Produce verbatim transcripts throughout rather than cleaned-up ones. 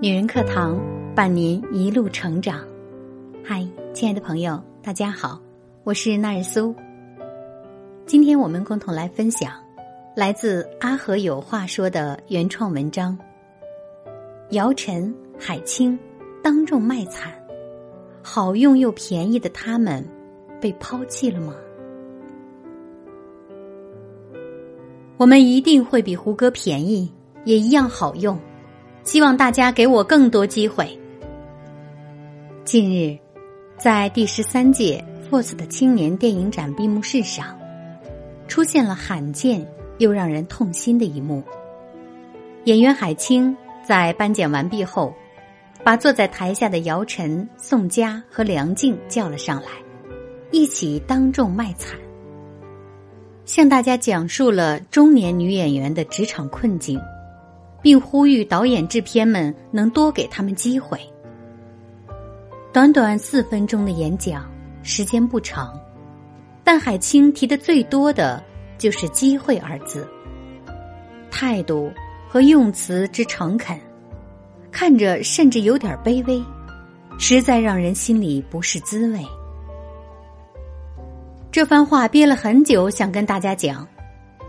女人课堂伴您一路成长。嗨，亲爱的朋友，大家好，我是纳尔苏。今天我们共同来分享来自阿和有话说的原创文章。姚晨、海清当众卖惨，好用又便宜的他们被抛弃了吗？我们一定会比胡歌便宜，也一样好用，希望大家给我更多机会。近日，在第十三届 F I R S T 的青年电影展闭幕式上，出现了罕见又让人痛心的一幕。演员海清在颁奖完毕后，把坐在台下的姚晨、宋佳和梁静叫了上来，一起当众卖惨，向大家讲述了中年女演员的职场困境，并呼吁导演制片们能多给他们机会。短短四分钟的演讲时间不长，但海清提的最多的就是机会二字，态度和用词之诚恳，看着甚至有点卑微，实在让人心里不是滋味。这番话憋了很久，想跟大家讲，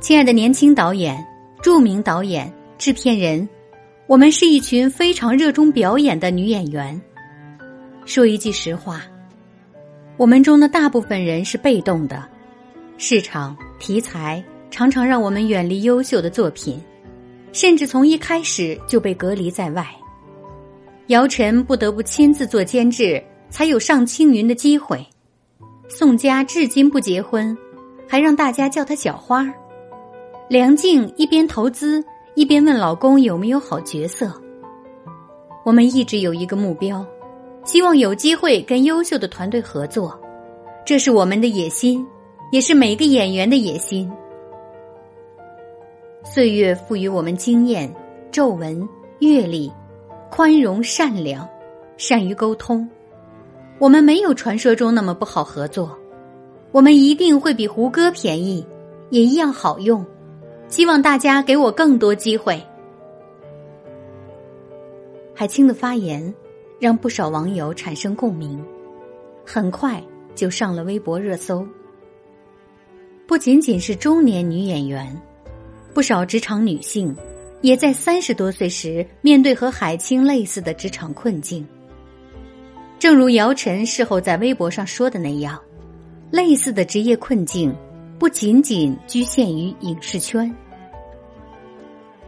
亲爱的年轻导演、著名导演、制片人，我们是一群非常热衷表演的女演员。说一句实话，我们中的大部分人是被动的，市场、题材常常让我们远离优秀的作品，甚至从一开始就被隔离在外。姚晨不得不亲自做监制，才有上青云的机会。宋佳至今不结婚，还让大家叫她小花。梁静一边投资一边问老公有没有好角色。我们一直有一个目标，希望有机会跟优秀的团队合作，这是我们的野心，也是每个演员的野心。岁月赋予我们经验、皱纹、阅历，宽容、善良，善于沟通。我们没有传说中那么不好合作，我们一定会比胡歌便宜，也一样好用，希望大家给我更多机会。海清的发言让不少网友产生共鸣，很快就上了微博热搜。不仅仅是中年女演员，不少职场女性也在三十多岁时面对和海清类似的职场困境。正如姚晨事后在微博上说的那样，类似的职业困境不仅仅局限于影视圈。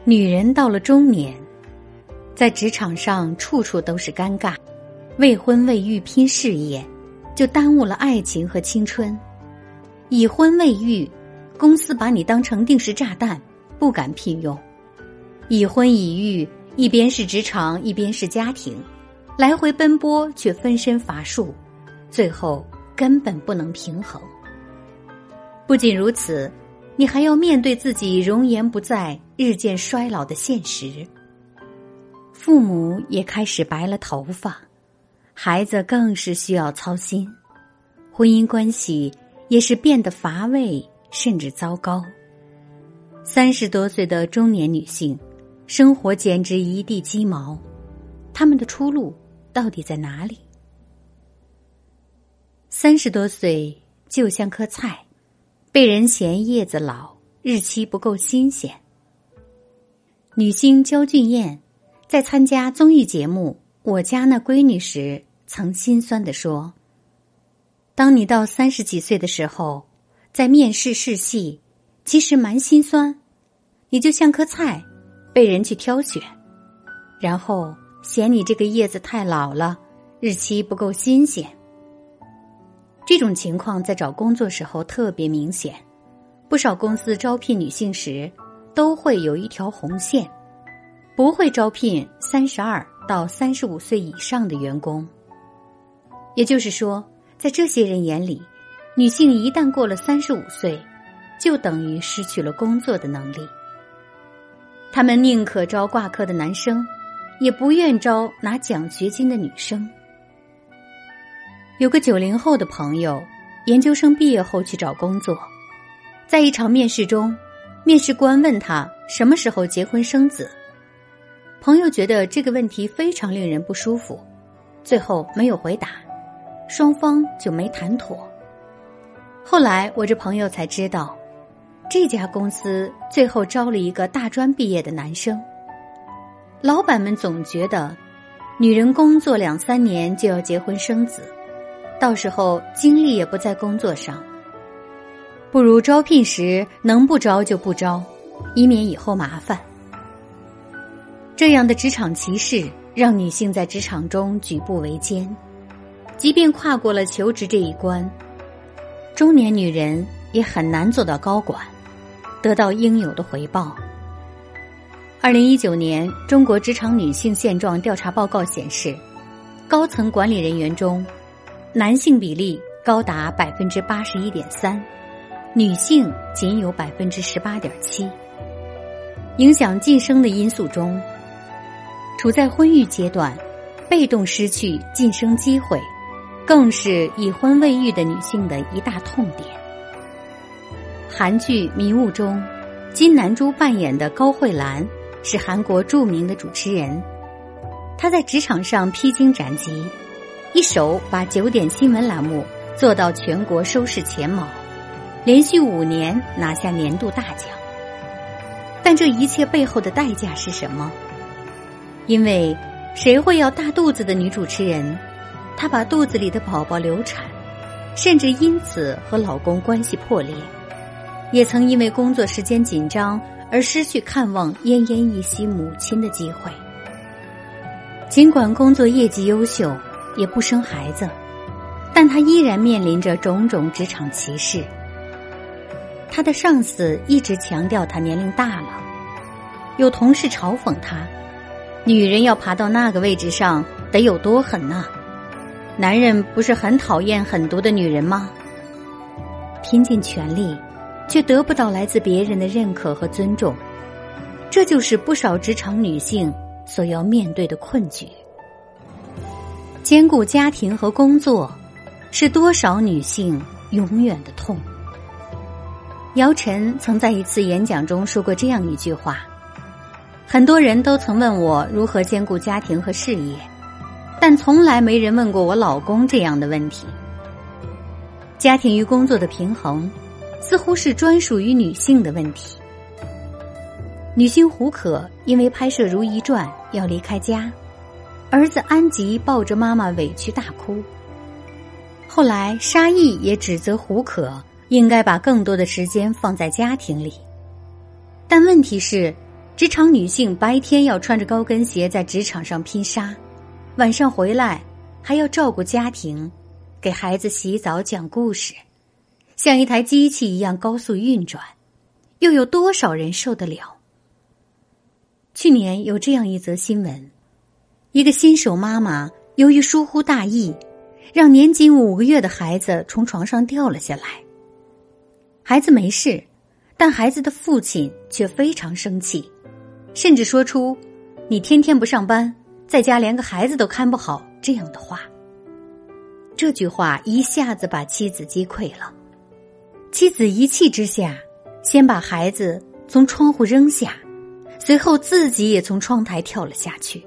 女人到了中年，在职场上处处都是尴尬，未婚未育拼事业，就耽误了爱情和青春；已婚未育，公司把你当成定时炸弹，不敢聘用；已婚已育，一边是职场一边是家庭，来回奔波却分身乏术，最后根本不能平衡。不仅如此，你还要面对自己容颜不再、日渐衰老的现实。父母也开始白了头发，孩子更是需要操心，婚姻关系也是变得乏味甚至糟糕。三十多岁的中年女性，生活简直一地鸡毛，她们的出路到底在哪里？三十多岁就像棵菜，被人嫌叶子老，日期不够新鲜。女星焦俊艳在参加综艺节目《我家那闺女》时，曾心酸地说，当你到三十几岁的时候，在面试试戏，其实蛮心酸，你就像棵菜，被人去挑选，然后嫌你这个叶子太老了，日期不够新鲜。这种情况在找工作时候特别明显，不少公司招聘女性时都会有一条红线，不会招聘三十二到三十五岁以上的员工。也就是说，在这些人眼里，女性一旦过了三十五岁，就等于失去了工作的能力。他们宁可招挂科的男生，也不愿招拿奖学金的女生。有个九零后的朋友研究生毕业后去找工作。在一场面试中，面试官问他什么时候结婚生子。朋友觉得这个问题非常令人不舒服，最后没有回答，双方就没谈妥。后来我这朋友才知道，这家公司最后招了一个大专毕业的男生。老板们总觉得女人工作两三年就要结婚生子，到时候精力也不在工作上，不如招聘时能不招就不招，以免以后麻烦。这样的职场歧视让女性在职场中举步维艰，即便跨过了求职这一关，中年女人也很难做到高管，得到应有的回报。二零一九年中国职场女性现状调查报告显示，高层管理人员中男性比例高达 百分之八十一点三， 女性仅有 百分之十八点七。 影响晋升的因素中，处在婚育阶段被动失去晋升机会，更是已婚未育的女性的一大痛点。韩剧《迷雾》中金南珠扮演的高慧兰是韩国著名的主持人，她在职场上披荆斩棘，一手把九点新闻栏目做到全国收视前茅，连续五年拿下年度大奖。但这一切背后的代价是什么？因为谁会要大肚子的女主持人，她把肚子里的宝宝流产，甚至因此和老公关系破裂，也曾因为工作时间紧张而失去看望奄奄一息母亲的机会。尽管工作业绩优秀，也不生孩子，但她依然面临着种种职场歧视。她的上司一直强调她年龄大了，有同事嘲讽她：“女人要爬到那个位置上得有多狠呐？男人不是很讨厌狠毒的女人吗？”拼尽全力却得不到来自别人的认可和尊重，这就是不少职场女性所要面对的困局。兼顾家庭和工作，是多少女性永远的痛。姚晨曾在一次演讲中说过这样一句话：“很多人都曾问我如何兼顾家庭和事业，但从来没人问过我老公这样的问题。”家庭与工作的平衡似乎是专属于女性的问题。女星胡可因为拍摄《如懿传》要离开家，儿子安吉抱着妈妈委屈大哭。后来沙溢也指责胡可应该把更多的时间放在家庭里。但问题是，职场女性白天要穿着高跟鞋在职场上拼杀，晚上回来还要照顾家庭，给孩子洗澡讲故事，像一台机器一样高速运转，又有多少人受得了？去年有这样一则新闻，一个新手妈妈由于疏忽大意，让年仅五个月的孩子从床上掉了下来。孩子没事，但孩子的父亲却非常生气，甚至说出“你天天不上班，在家连个孩子都看不好”这样的话。这句话一下子把妻子击溃了。妻子一气之下，先把孩子从窗户扔下，随后自己也从窗台跳了下去。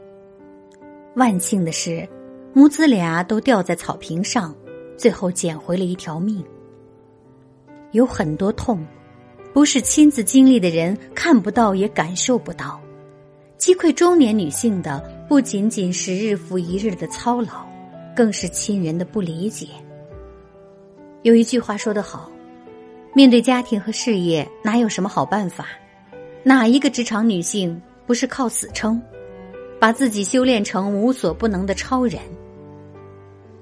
万幸的是，母子俩都掉在草坪上，最后捡回了一条命。有很多痛，不是亲自经历的人看不到也感受不到。击溃中年女性的不仅仅是日复一日的操劳，更是亲人的不理解。有一句话说得好，面对家庭和事业，哪有什么好办法？哪一个职场女性不是靠死撑，把自己修炼成无所不能的超人？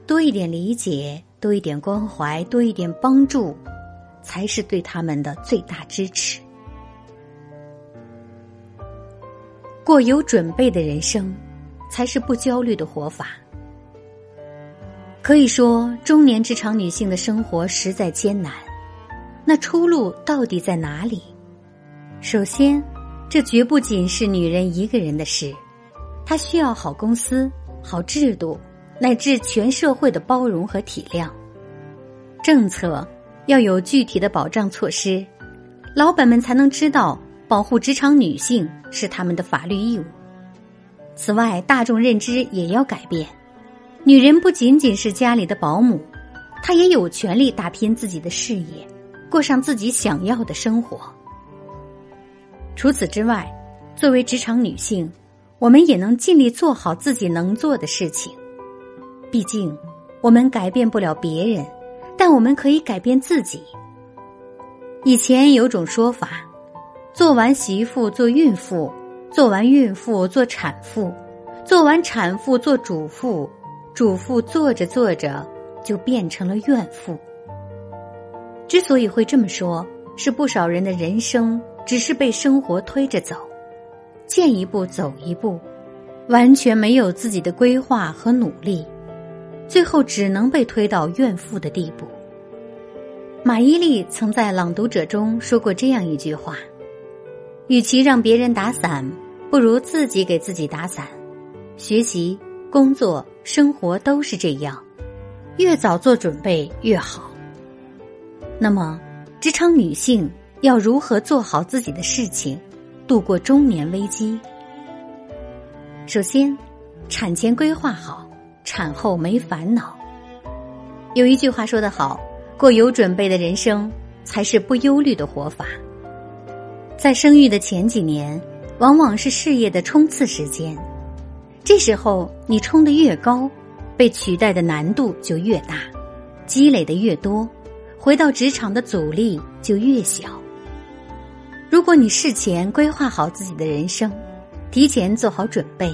多一点理解，多一点关怀，多一点帮助，才是对他们的最大支持。过有准备的人生，才是不焦虑的活法。可以说，中年职场女性的生活实在艰难。那出路到底在哪里？首先，这绝不仅是女人一个人的事，她需要好公司、好制度，乃至全社会的包容和体谅。政策要有具体的保障措施，老板们才能知道保护职场女性是他们的法律义务。此外，大众认知也要改变，女人不仅仅是家里的保姆，她也有权利打拼自己的事业，过上自己想要的生活。除此之外，作为职场女性，我们也能尽力做好自己能做的事情。毕竟我们改变不了别人，但我们可以改变自己。以前有种说法，做完媳妇做孕妇，做完孕妇做产妇，做完产妇做主妇，主妇做着做着就变成了怨妇。之所以会这么说，是不少人的人生只是被生活推着走，见一步走一步，完全没有自己的规划和努力，最后只能被推到怨妇的地步。马伊琍曾在《朗读者》中说过这样一句话，与其让别人打伞，不如自己给自己打伞。学习、工作、生活都是这样，越早做准备越好。那么，职场女性要如何做好自己的事情，度过中年危机？首先，产前规划好，产后没烦恼。有一句话说得好，过有准备的人生才是不忧虑的活法。在生育的前几年，往往是事业的冲刺时间，这时候你冲得越高，被取代的难度就越大，积累的越多，回到职场的阻力就越小。如果你事前规划好自己的人生，提前做好准备，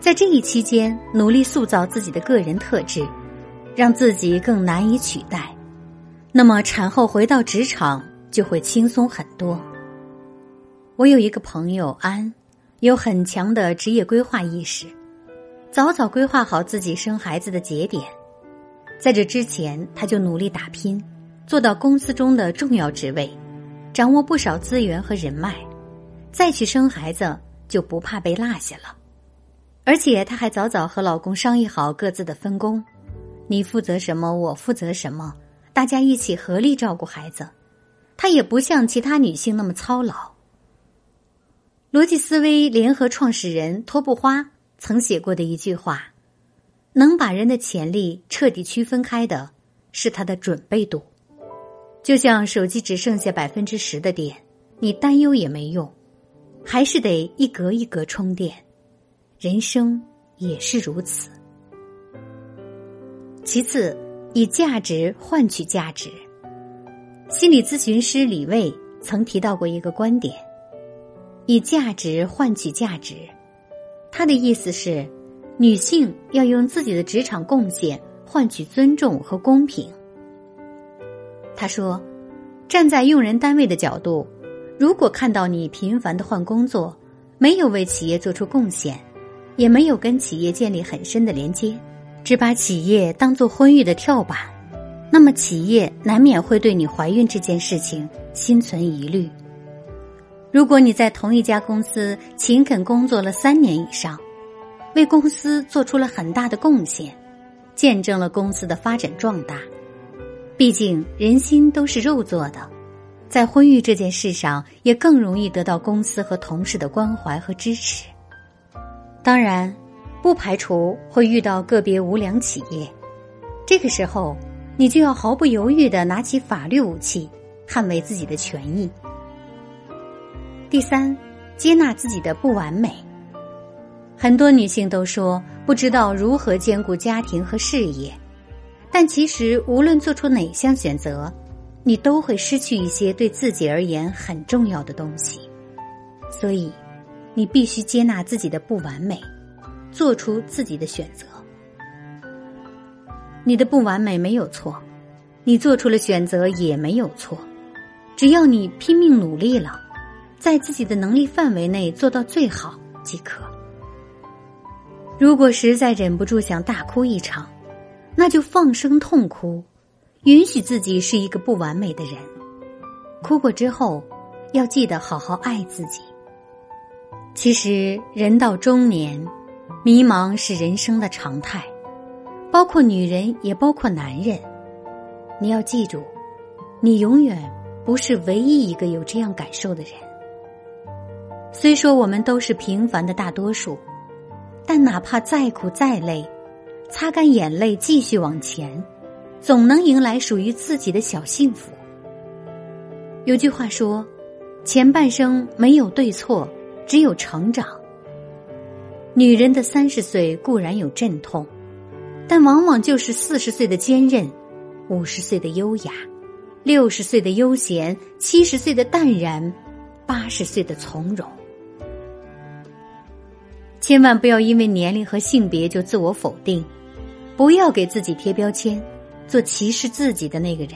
在这一期间努力塑造自己的个人特质，让自己更难以取代，那么产后回到职场就会轻松很多。我有一个朋友安，有很强的职业规划意识，早早规划好自己生孩子的节点，在这之前他就努力打拼，做到公司中的重要职位，掌握不少资源和人脉，再去生孩子就不怕被落下了。而且他还早早和老公商议好各自的分工，你负责什么，我负责什么，大家一起合力照顾孩子。他也不像其他女性那么操劳。逻辑思维联合创始人托布花曾写过的一句话，能把人的潜力彻底区分开的是他的准备度。就像手机只剩下 百分之十 的电，你担忧也没用，还是得一格一格充电。人生也是如此。其次，以价值换取价值。心理咨询师李卫曾提到过一个观点，以价值换取价值。他的意思是，女性要用自己的职场贡献换取尊重和公平。他说，站在用人单位的角度，如果看到你频繁地换工作，没有为企业做出贡献，也没有跟企业建立很深的连接，只把企业当作婚育的跳板，那么企业难免会对你怀孕这件事情心存疑虑。如果你在同一家公司勤恳工作了三年以上，为公司做出了很大的贡献，见证了公司的发展壮大，毕竟人心都是肉做的，在婚育这件事上也更容易得到公司和同事的关怀和支持。当然，不排除会遇到个别无良企业，这个时候你就要毫不犹豫地拿起法律武器，捍卫自己的权益。第三，接纳自己的不完美。很多女性都说不知道如何兼顾家庭和事业，但其实无论做出哪项选择，你都会失去一些对自己而言很重要的东西，所以你必须接纳自己的不完美，做出自己的选择。你的不完美没有错，你做出了选择也没有错，只要你拼命努力了，在自己的能力范围内做到最好即可。如果实在忍不住想大哭一场，那就放声痛哭，允许自己是一个不完美的人。哭过之后，要记得好好爱自己。其实人到中年，迷茫是人生的常态，包括女人也包括男人。你要记住，你永远不是唯一一个有这样感受的人。虽说我们都是平凡的大多数，但哪怕再苦再累，擦干眼泪继续往前，总能迎来属于自己的小幸福。有句话说，前半生没有对错，只有成长。女人的三十岁固然有阵痛，但往往就是四十岁的坚韧，五十岁的优雅，六十岁的悠闲，七十岁的淡然，八十岁的从容。千万不要因为年龄和性别就自我否定，不要给自己贴标签，做歧视自己的那个人。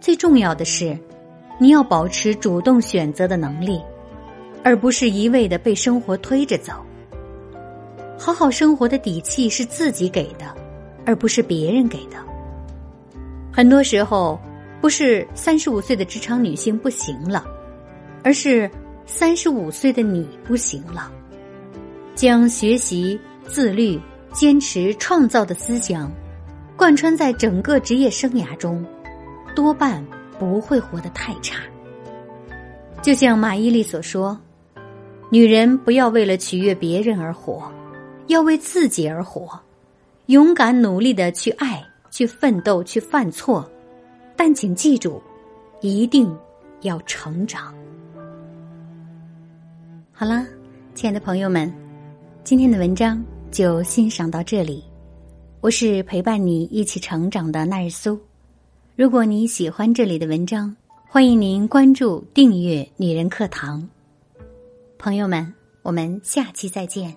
最重要的是，你要保持主动选择的能力，而不是一味地被生活推着走。好好生活的底气是自己给的，而不是别人给的。很多时候，不是三十五岁的职场女性不行了，而是三十五岁的你不行了。将学习、自律、坚持、创造的思想贯穿在整个职业生涯中，多半不会活得太差。就像马伊琍所说，女人不要为了取悦别人而活，要为自己而活，勇敢努力地去爱，去奋斗，去犯错，但请记住，一定要成长。好啦，亲爱的朋友们，今天的文章就欣赏到这里。我是陪伴你一起成长的奈日苏。如果你喜欢这里的文章，欢迎您关注订阅女人课堂。朋友们，我们下期再见。